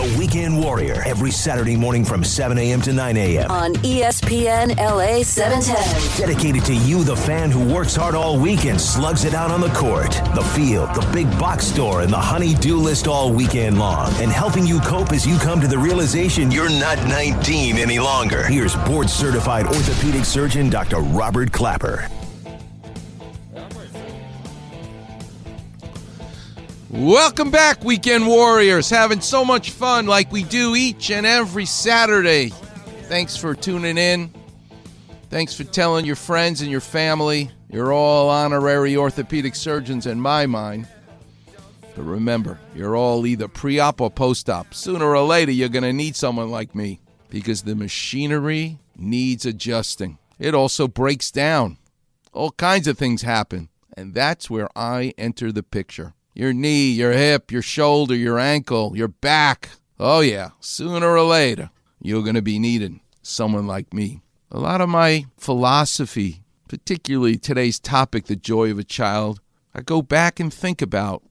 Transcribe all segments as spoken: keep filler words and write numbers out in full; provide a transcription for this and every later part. The Weekend Warrior, every Saturday morning from seven a.m. to nine a.m. on E S P N L A seven ten. Dedicated to you, the fan who works hard all week and slugs it out on the court, the field, the big box store, and the honey-do list all weekend long. And helping you cope as you come to the realization you're not nineteen any longer. Here's board-certified orthopedic surgeon Doctor Robert Klapper. Welcome back, Weekend Warriors. Having so much fun like we do each and every Saturday. Thanks for tuning in. Thanks for telling your friends and your family. You're all honorary orthopedic surgeons in my mind. But remember, you're all either pre-op or post-op. Sooner or later, you're going to need someone like me because the machinery needs adjusting. It also breaks down. All kinds of things happen. And that's where I enter the picture. Your knee, your hip, your shoulder, your ankle, your back. Oh, yeah. Sooner or later, you're going to be needing someone like me. A lot of my philosophy, particularly today's topic, the joy of a child, I go back and think about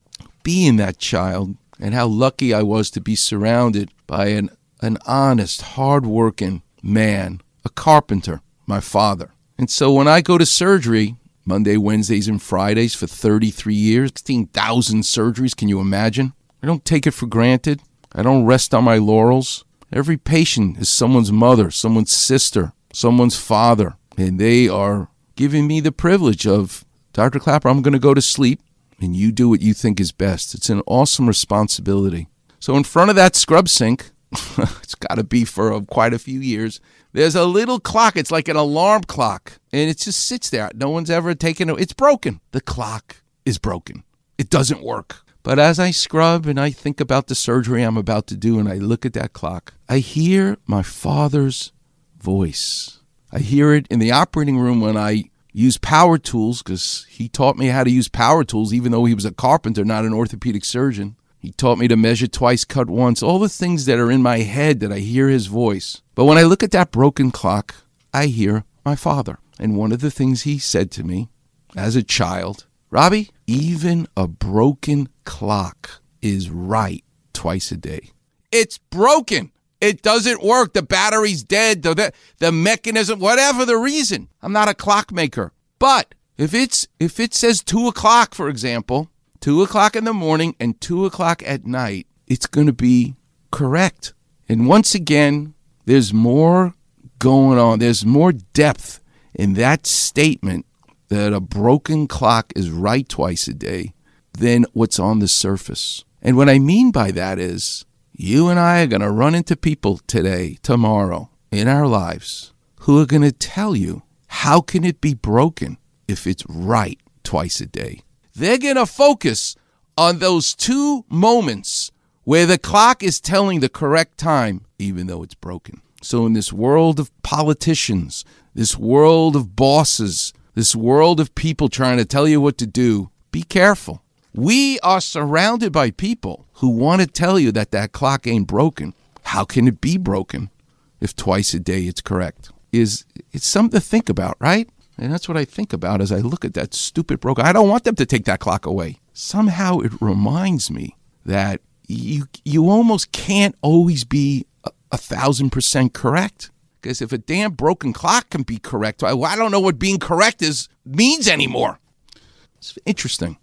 being that child and how lucky I was to be surrounded by an, an honest, hard-working man, a carpenter, my father. And so when I go to surgery, Monday, Wednesdays, and Fridays for thirty-three years, sixteen thousand surgeries, can you imagine? I don't take it for granted. I don't rest on my laurels. Every patient is someone's mother, someone's sister, someone's father, and they are giving me the privilege of, Doctor Klapper, I'm going to go to sleep, and you do what you think is best. It's an awesome responsibility. So in front of that scrub sink, it's got to be for uh, quite a few years, there's a little clock. It's like an alarm clock, and it just sits there. No one's ever taken it. It's broken. The clock is broken. It doesn't work. But as I scrub and I think about the surgery I'm about to do and I look at that clock, I hear my father's voice. I hear it in the operating room when I use power tools because he taught me how to use power tools even though he was a carpenter, not an orthopedic surgeon. He taught me to measure twice, cut once, all the things that are in my head that I hear his voice. But when I look at that broken clock, I hear my father. And one of the things he said to me as a child, Robbie, even a broken clock is right twice a day. It's broken. It doesn't work. The battery's dead. The, the mechanism, whatever the reason. I'm not a clockmaker. But if it's if it says two o'clock, for example, two o'clock in the morning and two o'clock at night, it's going to be correct. And once again, there's more going on. There's more depth in that statement that a broken clock is right twice a day than what's on the surface. And what I mean by that is you and I are going to run into people today, tomorrow, in our lives who are going to tell you how can it be broken if it's right twice a day. They're going to focus on those two moments where the clock is telling the correct time, even though it's broken. So in this world of politicians, this world of bosses, this world of people trying to tell you what to do, be careful. We are surrounded by people who want to tell you that that clock ain't broken. How can it be broken if twice a day it's correct? Is it's something to think about, right? And that's what I think about as I look at that stupid broken. I don't want them to take that clock away. Somehow it reminds me that you you almost can't always be a, a thousand percent correct. Because if a damn broken clock can be correct, I, I don't know what being correct is means anymore. It's interesting.